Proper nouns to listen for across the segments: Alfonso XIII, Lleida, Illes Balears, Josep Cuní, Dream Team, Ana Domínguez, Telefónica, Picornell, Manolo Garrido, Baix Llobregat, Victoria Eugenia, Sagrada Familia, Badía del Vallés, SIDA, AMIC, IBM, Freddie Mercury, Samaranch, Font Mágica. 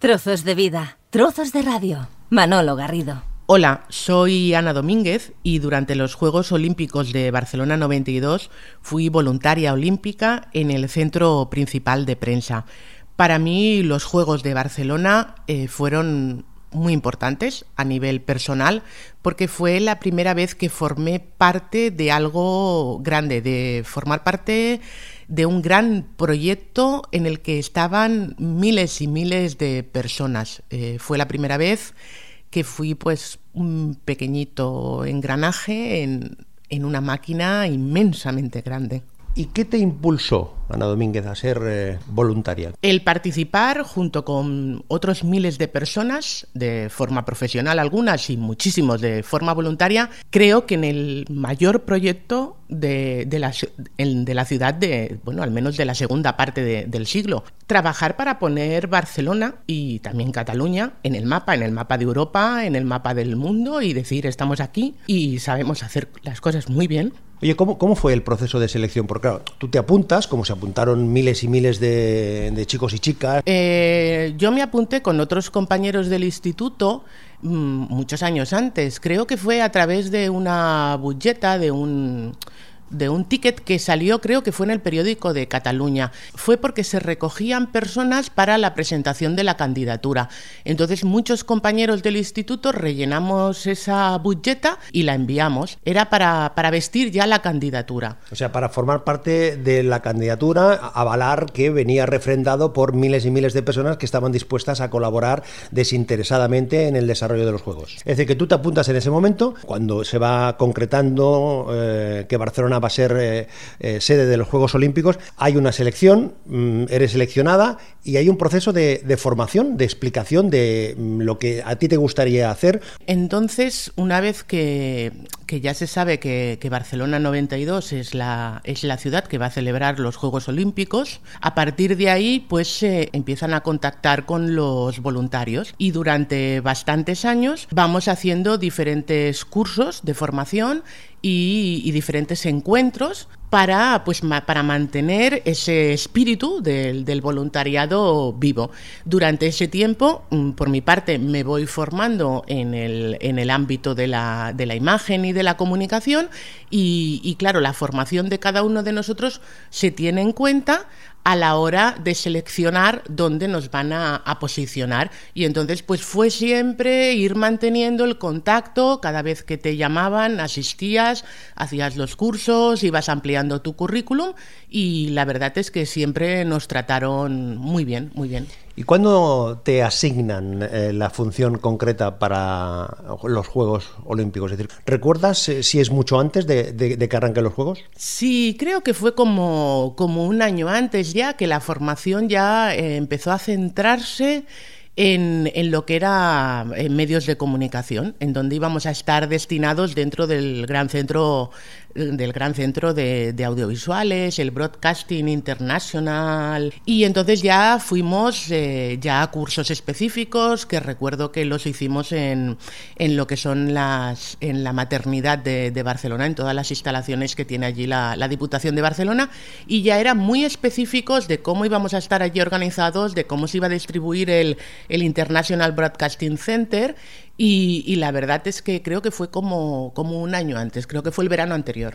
Trozos de vida, trozos de radio. Manolo Garrido. Hola, soy Ana Domínguez y durante los Juegos Olímpicos de Barcelona 92 fui voluntaria olímpica en el Centro Principal de Prensa. Para mí los Juegos de Barcelona fueron muy importantes a nivel personal porque fue la primera vez que formé parte de algo grande, de formar parte de un gran proyecto en el que estaban miles y miles de personas. Fue la primera vez que fui pues un pequeñito engranaje en una máquina inmensamente grande. ¿Y qué te impulsó, Ana Domínguez, a ser voluntaria? El participar junto con otros miles de personas, de forma profesional algunas y muchísimos de forma voluntaria, creo que en el mayor proyecto de la ciudad, al menos de la segunda parte del siglo. Trabajar para poner Barcelona y también Cataluña en el mapa de Europa, en el mapa del mundo y decir estamos aquí y sabemos hacer las cosas muy bien. Oye, ¿cómo fue el proceso de selección? Porque claro, tú te apuntas, como se apuntaron miles y miles de chicos y chicas. Yo me apunté con otros compañeros del instituto muchos años antes. Creo que fue a través de una butleta, de un ticket que salió, creo que fue en el periódico de Cataluña. Fue porque se recogían personas para la presentación de la candidatura. Entonces muchos compañeros del instituto rellenamos esa butleta y la enviamos. Era para vestir ya la candidatura. O sea, para formar parte de la candidatura, avalar que venía refrendado por miles y miles de personas que estaban dispuestas a colaborar desinteresadamente en el desarrollo de los Juegos. Es decir, que tú te apuntas en ese momento, cuando se va concretando que Barcelona va a ser sede de los Juegos Olímpicos, hay una selección, eres seleccionada y hay un proceso de formación, de explicación de lo que a ti te gustaría hacer. Entonces, una vez que ya se sabe que Barcelona 92 es la ciudad que va a celebrar los Juegos Olímpicos, a partir de ahí pues se empiezan a contactar con los voluntarios y durante bastantes años vamos haciendo diferentes cursos de formación y diferentes encuentros para mantener ese espíritu del voluntariado vivo. Durante ese tiempo, por mi parte, me voy formando en el ámbito de la imagen y de la comunicación y claro, la formación de cada uno de nosotros se tiene en cuenta a la hora de seleccionar dónde nos van a posicionar y entonces pues fue siempre ir manteniendo el contacto. Cada vez que te llamaban asistías, hacías los cursos, ibas ampliando tu currículum y la verdad es que siempre nos trataron muy bien, muy bien. ¿Y cuándo te asignan la función concreta para los Juegos Olímpicos? Es decir, ¿recuerdas si es mucho antes de que arranquen los Juegos? Sí, creo que fue como un año antes ya, que la formación ya empezó a centrarse en lo que era medios de comunicación, en donde íbamos a estar destinados dentro del gran centro de audiovisuales, el Broadcasting International, y entonces ya fuimos ya a cursos específicos que recuerdo que los hicimos en lo que son en la maternidad de Barcelona, en todas las instalaciones que tiene allí la Diputación de Barcelona, y ya eran muy específicos de cómo íbamos a estar allí organizados, de cómo se iba a distribuir el International Broadcasting Center y la verdad es que creo que fue como un año antes, creo que fue el verano anterior.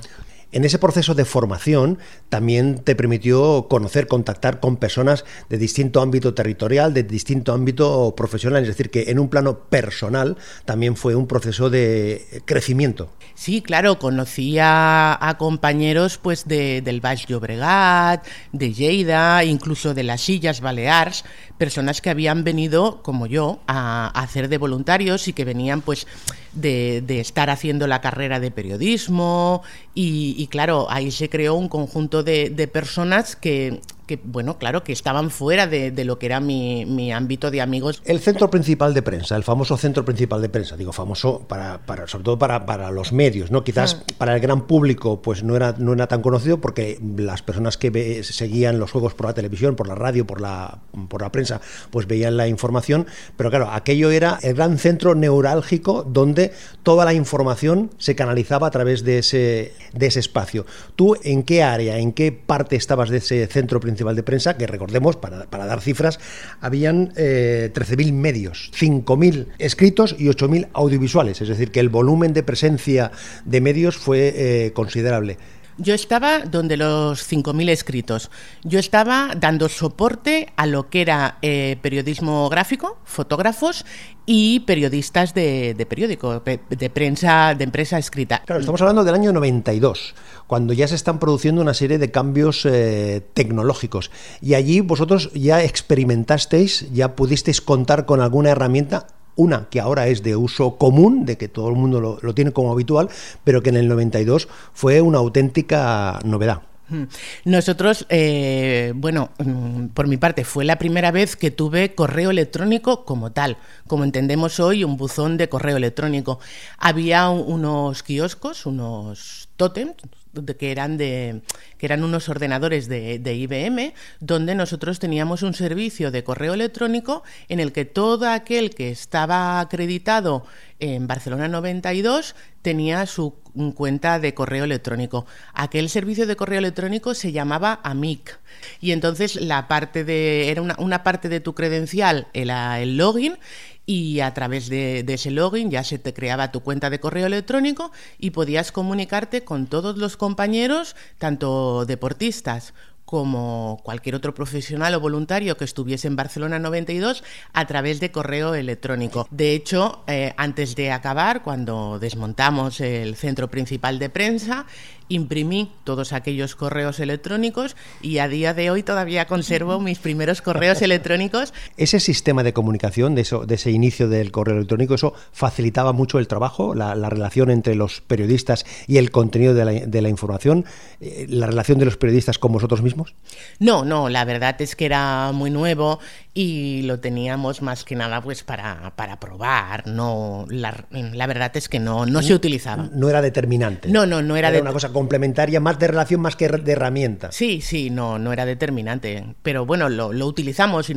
En ese proceso de formación también te permitió conocer, contactar con personas de distinto ámbito territorial, de distinto ámbito profesional, es decir, que en un plano personal también fue un proceso de crecimiento. Sí, claro, conocí a compañeros pues del Baix Llobregat, de Lleida, incluso de las Illes Balears, personas que habían venido, como yo, a hacer de voluntarios y que venían pues de estar haciendo la carrera de periodismo y claro, ahí se creó un conjunto de personas que bueno, claro, que estaban fuera de lo que era mi ámbito de amigos. El Centro Principal de Prensa, el famoso Centro Principal de Prensa, digo famoso para sobre todo para los medios, ¿no? Quizás para el gran público pues no era tan conocido porque las personas que seguían los Juegos por la televisión, por la radio, por la prensa, pues veían la información, pero claro, aquello era el gran centro neurálgico donde toda la información se canalizaba a través de ese espacio. ¿Tú en qué área, en qué parte estabas de ese Centro Principal festival de prensa, que recordemos, para dar cifras, habían 13.000 medios, 5.000 escritos y 8.000 audiovisuales. Es decir, que el volumen de presencia de medios fue considerable. Yo estaba donde los 5.000 escritos. Yo estaba dando soporte a lo que era periodismo gráfico, fotógrafos y periodistas de periódico, de prensa, de empresa escrita. Claro, estamos hablando del año 92, cuando ya se están produciendo una serie de cambios tecnológicos. Y allí vosotros ya experimentasteis, ya pudisteis contar con alguna herramienta. Una que ahora es de uso común, de que todo el mundo lo tiene como habitual, pero que en el 92 fue una auténtica novedad. Nosotros, bueno, por mi parte, fue la primera vez que tuve correo electrónico como tal, como entendemos hoy, un buzón de correo electrónico. Había unos kioscos, unos tótems, que eran unos ordenadores de IBM, donde nosotros teníamos un servicio de correo electrónico en el que todo aquel que estaba acreditado en Barcelona 92 tenía su cuenta de correo electrónico. Aquel servicio de correo electrónico se llamaba AMIC, y entonces la parte era una parte de tu credencial, el login, y a través de ese login ya se te creaba tu cuenta de correo electrónico y podías comunicarte con todos los compañeros, tanto deportistas como cualquier otro profesional o voluntario que estuviese en Barcelona 92, a través de correo electrónico. De hecho, antes de acabar, cuando desmontamos el centro principal de prensa, imprimí todos aquellos correos electrónicos y a día de hoy todavía conservo mis primeros correos electrónicos. Ese sistema de comunicación, de ese inicio del correo electrónico, eso facilitaba mucho el trabajo, la relación entre los periodistas y el contenido de la información, la relación de los periodistas con vosotros mismos. No, la verdad es que era muy nuevo y lo teníamos más que nada pues para probar. No, la verdad es que no se utilizaba. No era determinante. No era una cosa complementaria, más de relación más que de herramienta. Sí, no era determinante, pero bueno, lo utilizamos y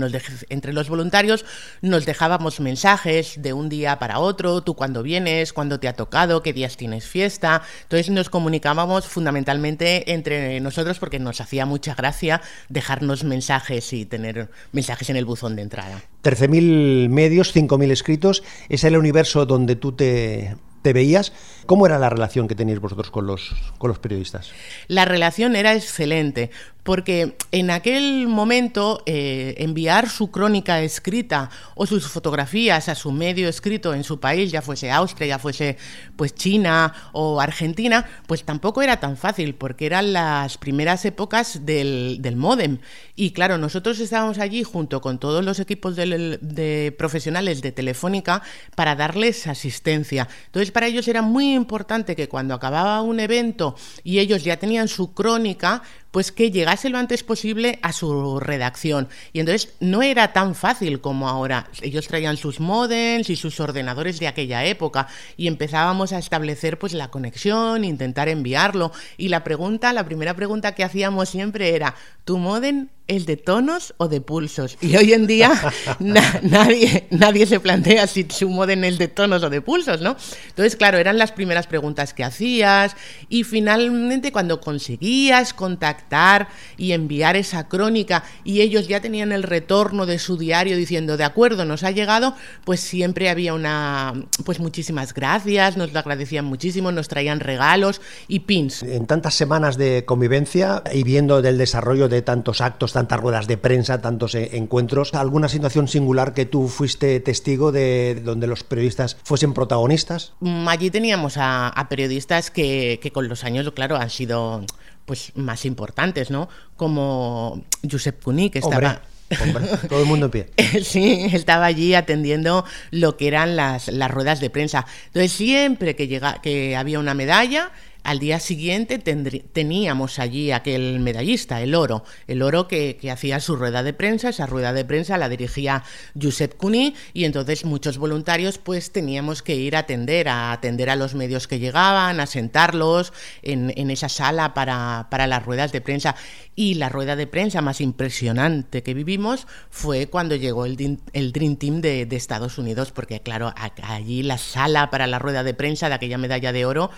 entre los voluntarios nos dejábamos mensajes de un día para otro: tú cuándo vienes, cuándo te ha tocado, qué días tienes fiesta. Entonces nos comunicábamos fundamentalmente entre nosotros porque nos hacía mucha gracia dejarnos mensajes y tener mensajes en el buzón de entrada. 13.000 medios, 5.000 escritos, es el universo donde tú te veías. ¿Cómo era la relación que teníais vosotros con los periodistas? La relación era excelente, porque en aquel momento enviar su crónica escrita o sus fotografías a su medio escrito en su país, ya fuese Austria, ya fuese pues China o Argentina, pues tampoco era tan fácil, porque eran las primeras épocas del módem. Y claro, nosotros estábamos allí junto con todos los equipos de profesionales de Telefónica para darles asistencia. Entonces, para ellos era muy importante que cuando acababa un evento y ellos ya tenían su crónica, pues que llegase lo antes posible a su redacción. Y entonces no era tan fácil como ahora. Ellos traían sus módems y sus ordenadores de aquella época y empezábamos a establecer pues la conexión, intentar enviarlo. Y la primera pregunta que hacíamos siempre era: ¿tu módem es de tonos o de pulsos? Y hoy en día nadie se plantea si su módem es de tonos o de pulsos, ¿no? Entonces, claro, eran las primeras preguntas que hacías, y finalmente cuando conseguías contactar y enviar esa crónica y ellos ya tenían el retorno de su diario diciendo: de acuerdo, nos ha llegado, pues siempre había pues muchísimas gracias, nos lo agradecían muchísimo, nos traían regalos y pins. En tantas semanas de convivencia y viendo del desarrollo de tantos actos, tantas ruedas de prensa, tantos encuentros, ¿alguna situación singular que tú fuiste testigo de donde los periodistas fuesen protagonistas? Allí teníamos a periodistas que con los años, claro, han sido pues más importantes, ¿no? Como Josep Cuní, que estaba... Hombre, todo el mundo en pie. Sí, estaba allí atendiendo lo que eran las ruedas de prensa. Entonces, siempre que había una medalla, al día siguiente teníamos allí aquel medallista, el oro que hacía su rueda de prensa. Esa rueda de prensa la dirigía Josep Cuní, y entonces muchos voluntarios pues teníamos que ir a atender a los medios que llegaban, a sentarlos en esa sala para las ruedas de prensa. Y la rueda de prensa más impresionante que vivimos fue cuando llegó el Dream Team de Estados Unidos, porque claro, allí la sala para la rueda de prensa de aquella medalla de oro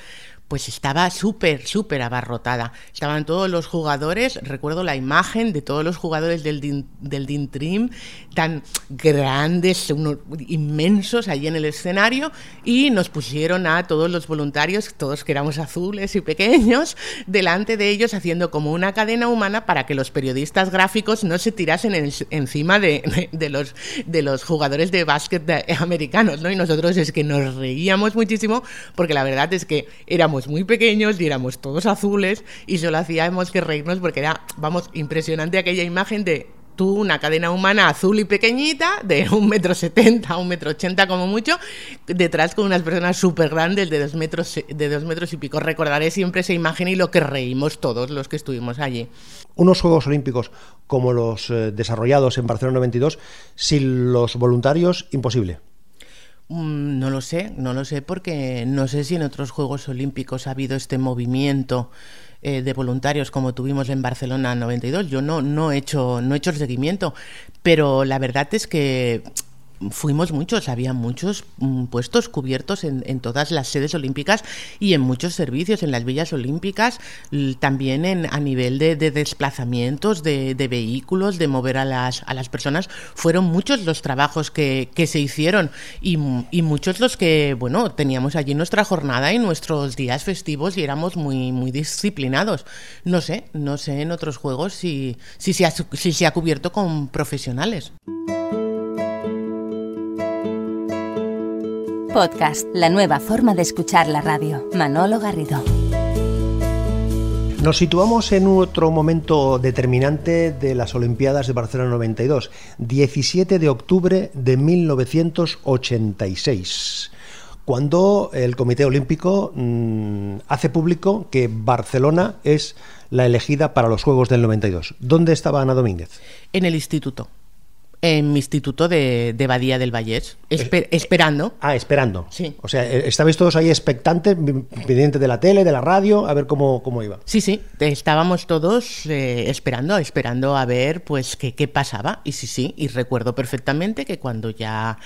pues estaba súper abarrotada. Estaban todos los jugadores, recuerdo la imagen de todos los jugadores del Dream Team, tan grandes, unos inmensos allí en el escenario, y nos pusieron a todos los voluntarios, todos que éramos azules y pequeños, delante de ellos haciendo como una cadena humana para que los periodistas gráficos no se tirasen encima de los jugadores de básquet americanos, ¿no? Y nosotros es que nos reíamos muchísimo porque la verdad es que éramos muy pequeños y éramos todos azules y solo hacíamos que reírnos porque era, vamos, impresionante aquella imagen de tú, una cadena humana azul y pequeñita, de 1,70 m, 1,80 m como mucho, detrás con unas personas súper grandes de 2 metros y pico. Recordaré siempre esa imagen y lo que reímos todos los que estuvimos allí. Unos Juegos Olímpicos como los desarrollados en Barcelona 92, sin los voluntarios, imposible. No lo sé porque no sé si en otros Juegos Olímpicos ha habido este movimiento de voluntarios como tuvimos en Barcelona 92. Yo no he hecho el seguimiento, pero la verdad es que fuimos muchos, había muchos puestos cubiertos en todas las sedes olímpicas y en muchos servicios, en las villas olímpicas, también a nivel de desplazamientos, de vehículos, de mover a las personas. Fueron muchos los trabajos que se hicieron y muchos los que, bueno, teníamos allí nuestra jornada y nuestros días festivos y éramos muy disciplinados. No sé en otros juegos si se ha cubierto con profesionales. Podcast, la nueva forma de escuchar la radio. Manolo Garrido. Nos situamos en otro momento determinante de las Olimpiadas de Barcelona 92, 17 de octubre de 1986, cuando el Comité Olímpico hace público que Barcelona es la elegida para los Juegos del 92. ¿Dónde estaba Ana Domínguez? En el instituto. En mi instituto de Badía del Vallés, esperando. Ah, esperando. Sí. O sea, estabais todos ahí expectantes, pendientes de la tele, de la radio, a ver cómo iba. Sí, estábamos todos esperando a ver pues qué pasaba. Y sí, y recuerdo perfectamente que cuando ya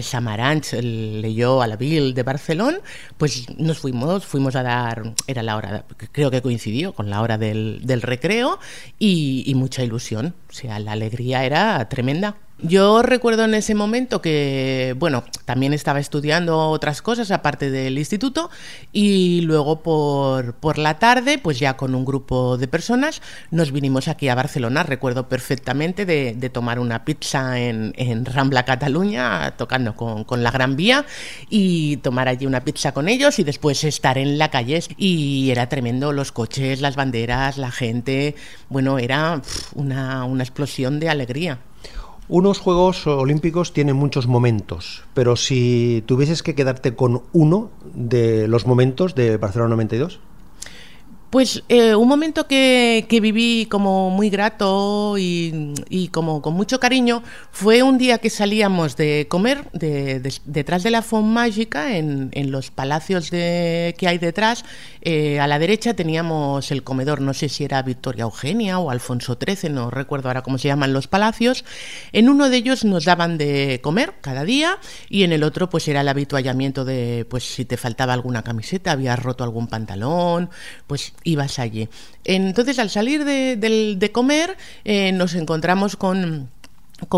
Samaranch leyó a la Bill de Barcelona, pues nos fuimos a dar, era la hora, creo que coincidió con la hora del recreo y mucha ilusión. O sea, la alegría era tremenda. Yo recuerdo en ese momento que, bueno, también estaba estudiando otras cosas aparte del instituto y luego por la tarde, pues ya con un grupo de personas, nos vinimos aquí a Barcelona. Recuerdo perfectamente de tomar una pizza en Rambla, Cataluña, tocando con la Gran Vía y tomar allí una pizza con ellos y después estar en la calle. Y era tremendo, los coches, las banderas, la gente, bueno, era una explosión de alegría. Unos Juegos Olímpicos tienen muchos momentos, pero si tuvieses que quedarte con uno de los momentos de Barcelona 92... Pues un momento que viví como muy grato y como con mucho cariño fue un día que salíamos de comer detrás de la Font Mágica, en los palacios que hay detrás. A la derecha teníamos el comedor, no sé si era Victoria Eugenia o Alfonso XIII, no recuerdo ahora cómo se llaman los palacios. En uno de ellos nos daban de comer cada día y en el otro pues era el avituallamiento de pues si te faltaba alguna camiseta, habías roto algún pantalón, pues ibas allí. Entonces, al salir de comer, nos encontramos con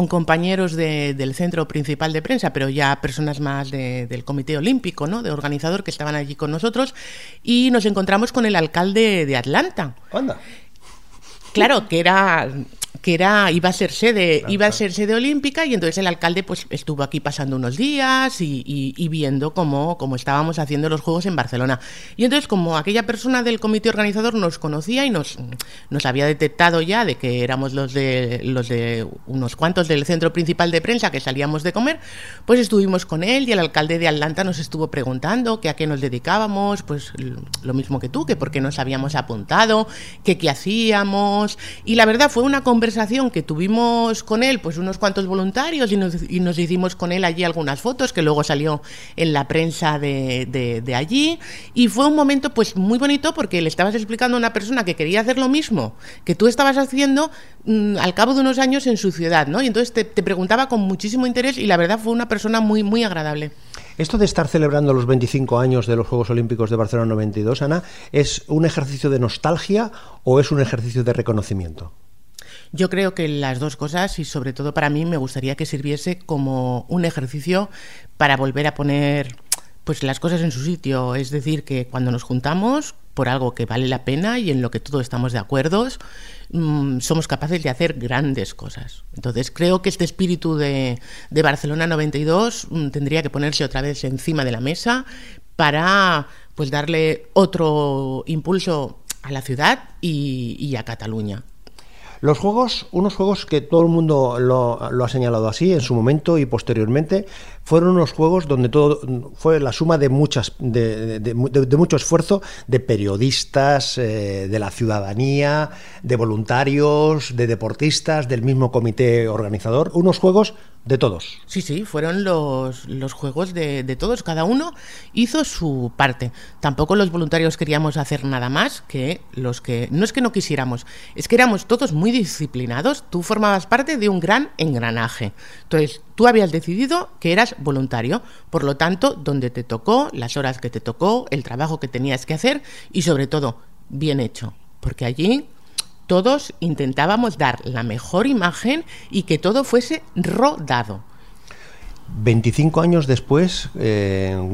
compañeros del centro principal de prensa, pero ya personas más del Comité Olímpico, ¿no?, de organizador, que estaban allí con nosotros, y nos encontramos con el alcalde de Atlanta. ¿Onda? Claro, que era iba a ser sede olímpica, y entonces el alcalde pues estuvo aquí pasando unos días y viendo cómo estábamos haciendo los Juegos en Barcelona. Y entonces, como aquella persona del comité organizador nos conocía y nos había detectado ya de que éramos los de unos cuantos del centro principal de prensa que salíamos de comer, pues estuvimos con él y el alcalde de Atlanta nos estuvo preguntando que a qué nos dedicábamos, pues lo mismo que tú, que por qué nos habíamos apuntado, que qué hacíamos, y la verdad fue una conversación que tuvimos con él, pues unos cuantos voluntarios, y nos hicimos con él allí algunas fotos que luego salió en la prensa de allí, y fue un momento pues muy bonito porque le estabas explicando a una persona que quería hacer lo mismo que tú estabas haciendo al cabo de unos años en su ciudad, ¿no? Y entonces te preguntaba con muchísimo interés y la verdad fue una persona muy agradable. Esto de estar celebrando los 25 años de los Juegos Olímpicos de Barcelona 92, Ana, ¿es un ejercicio de nostalgia o es un ejercicio de reconocimiento? Yo creo que las dos cosas, y sobre todo para mí me gustaría que sirviese como un ejercicio para volver a poner pues las cosas en su sitio. Es decir, que cuando nos juntamos por algo que vale la pena y en lo que todos estamos de acuerdo, somos capaces de hacer grandes cosas. Entonces creo que este espíritu de Barcelona 92 tendría que ponerse otra vez encima de la mesa para pues darle otro impulso a la ciudad y a Cataluña. Los juegos, unos juegos que todo el mundo lo ha señalado así en su momento y posteriormente, fueron unos juegos donde todo fue la suma de mucho esfuerzo de periodistas, de la ciudadanía, de voluntarios, de deportistas, del mismo comité organizador, unos juegos de todos. Sí, sí, fueron los juegos de todos, cada uno hizo su parte. Tampoco los voluntarios queríamos hacer nada más que los que... No es que no quisiéramos, es que éramos todos muy disciplinados, tú formabas parte de un gran engranaje. Entonces, tú habías decidido que eras voluntario, por lo tanto, donde te tocó, las horas que te tocó, el trabajo que tenías que hacer y sobre todo, bien hecho, porque allí... Todos intentábamos dar la mejor imagen y que todo fuese rodado. 25 años después,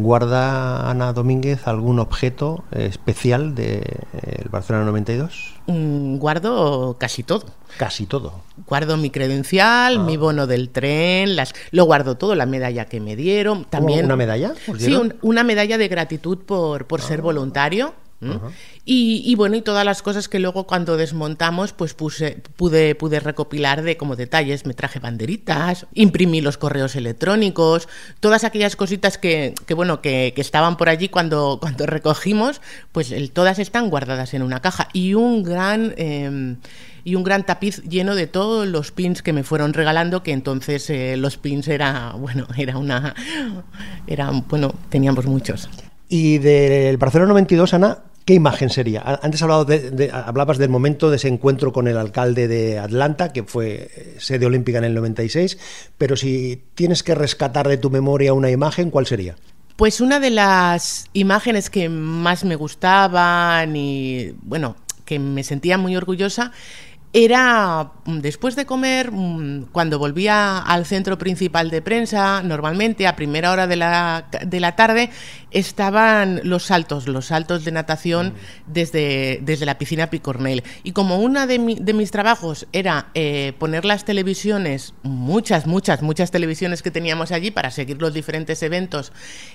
¿guarda Ana Domínguez algún objeto especial del Barcelona 92? Guardo casi todo. ¿Casi todo? Guardo mi credencial, mi bono del tren, lo guardo todo, la medalla que me dieron. También, ¿una medalla? Sí, una medalla de gratitud por ser voluntario. Uh-huh. Y bueno, y todas las cosas que luego cuando desmontamos pues pude recopilar de como detalles, me traje banderitas, imprimí los correos electrónicos, todas aquellas cositas que estaban por allí cuando recogimos, pues todas están guardadas en una caja y un gran tapiz lleno de todos los pins que me fueron regalando, que entonces los pins teníamos muchos. Y del Barcelona 92, Ana, ¿qué imagen sería? Antes hablabas del momento de ese encuentro con el alcalde de Atlanta, que fue sede olímpica en el 96, pero si tienes que rescatar de tu memoria una imagen, ¿cuál sería? Pues una de las imágenes que más me gustaban y, bueno, que me sentía muy orgullosa, era después de comer, cuando volvía al centro principal de prensa, normalmente a primera hora de la tarde estaban los saltos de natación desde la piscina Picornell. Y como uno de mis trabajos era poner las televisiones, muchas televisiones que teníamos allí para seguir los diferentes eventos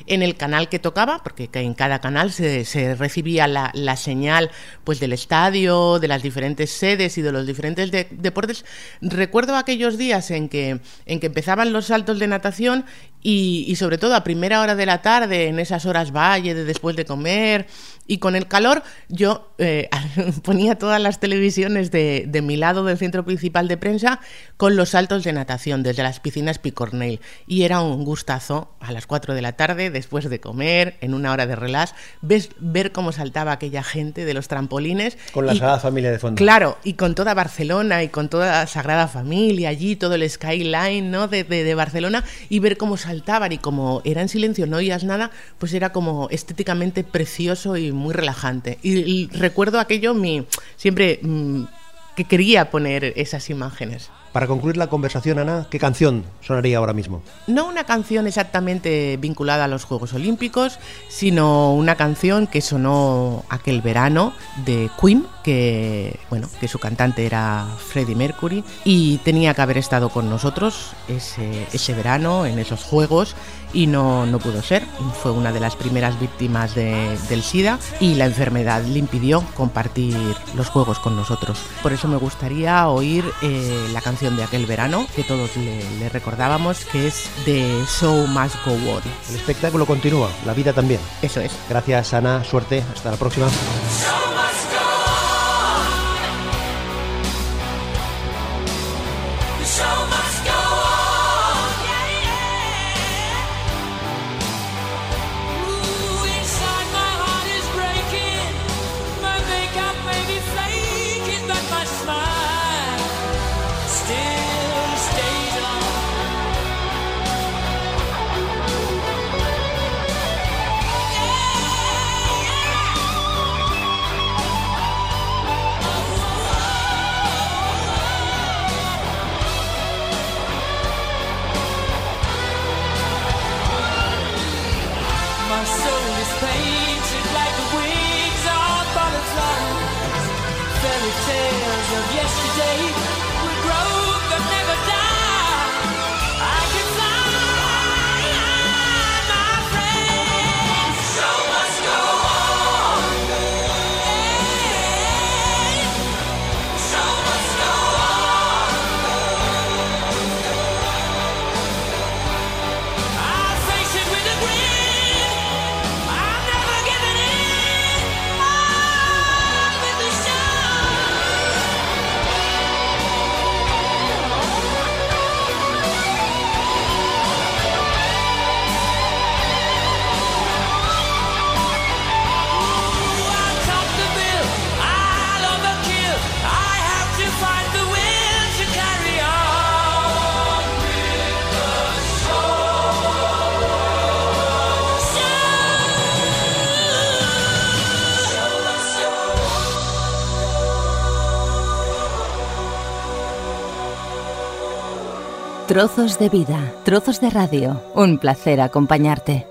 en el canal que tocaba, porque en cada canal se recibía la señal pues del estadio, de las diferentes sedes y de los diferentes deportes. Recuerdo aquellos días en que empezaban los saltos de natación y sobre todo a primera hora de la tarde, en esas horas valle de después de comer y con el calor, yo ponía todas las televisiones de mi lado del centro principal de prensa con los saltos de natación desde las piscinas Picornell y era un gustazo a las 4 de la tarde después de comer, en una hora de relax, ver cómo saltaba aquella gente de los trampolines. Con la Sagrada Familia de fondo. Claro, y con toda Barcelona y con toda la Sagrada Familia allí, todo el skyline, ¿no? de Barcelona, y ver cómo saltaban y como era en silencio, no oías nada, pues era como estéticamente precioso y muy relajante. Y recuerdo aquello siempre que quería poner esas imágenes. Para concluir la conversación, Ana, ¿qué canción sonaría ahora mismo? No una canción exactamente vinculada a los Juegos Olímpicos, sino una canción que sonó aquel verano de Queen, que su cantante era Freddie Mercury y tenía que haber estado con nosotros ese verano en esos Juegos y no pudo ser. Fue una de las primeras víctimas del SIDA y la enfermedad le impidió compartir los Juegos con nosotros. Por eso me gustaría oír la canción de aquel verano que todos le recordábamos, que es The Show Must Go On. El espectáculo continúa, la vida también. Eso es. Gracias, Ana, suerte, hasta la próxima. Trozos de vida, trozos de radio. Un placer acompañarte.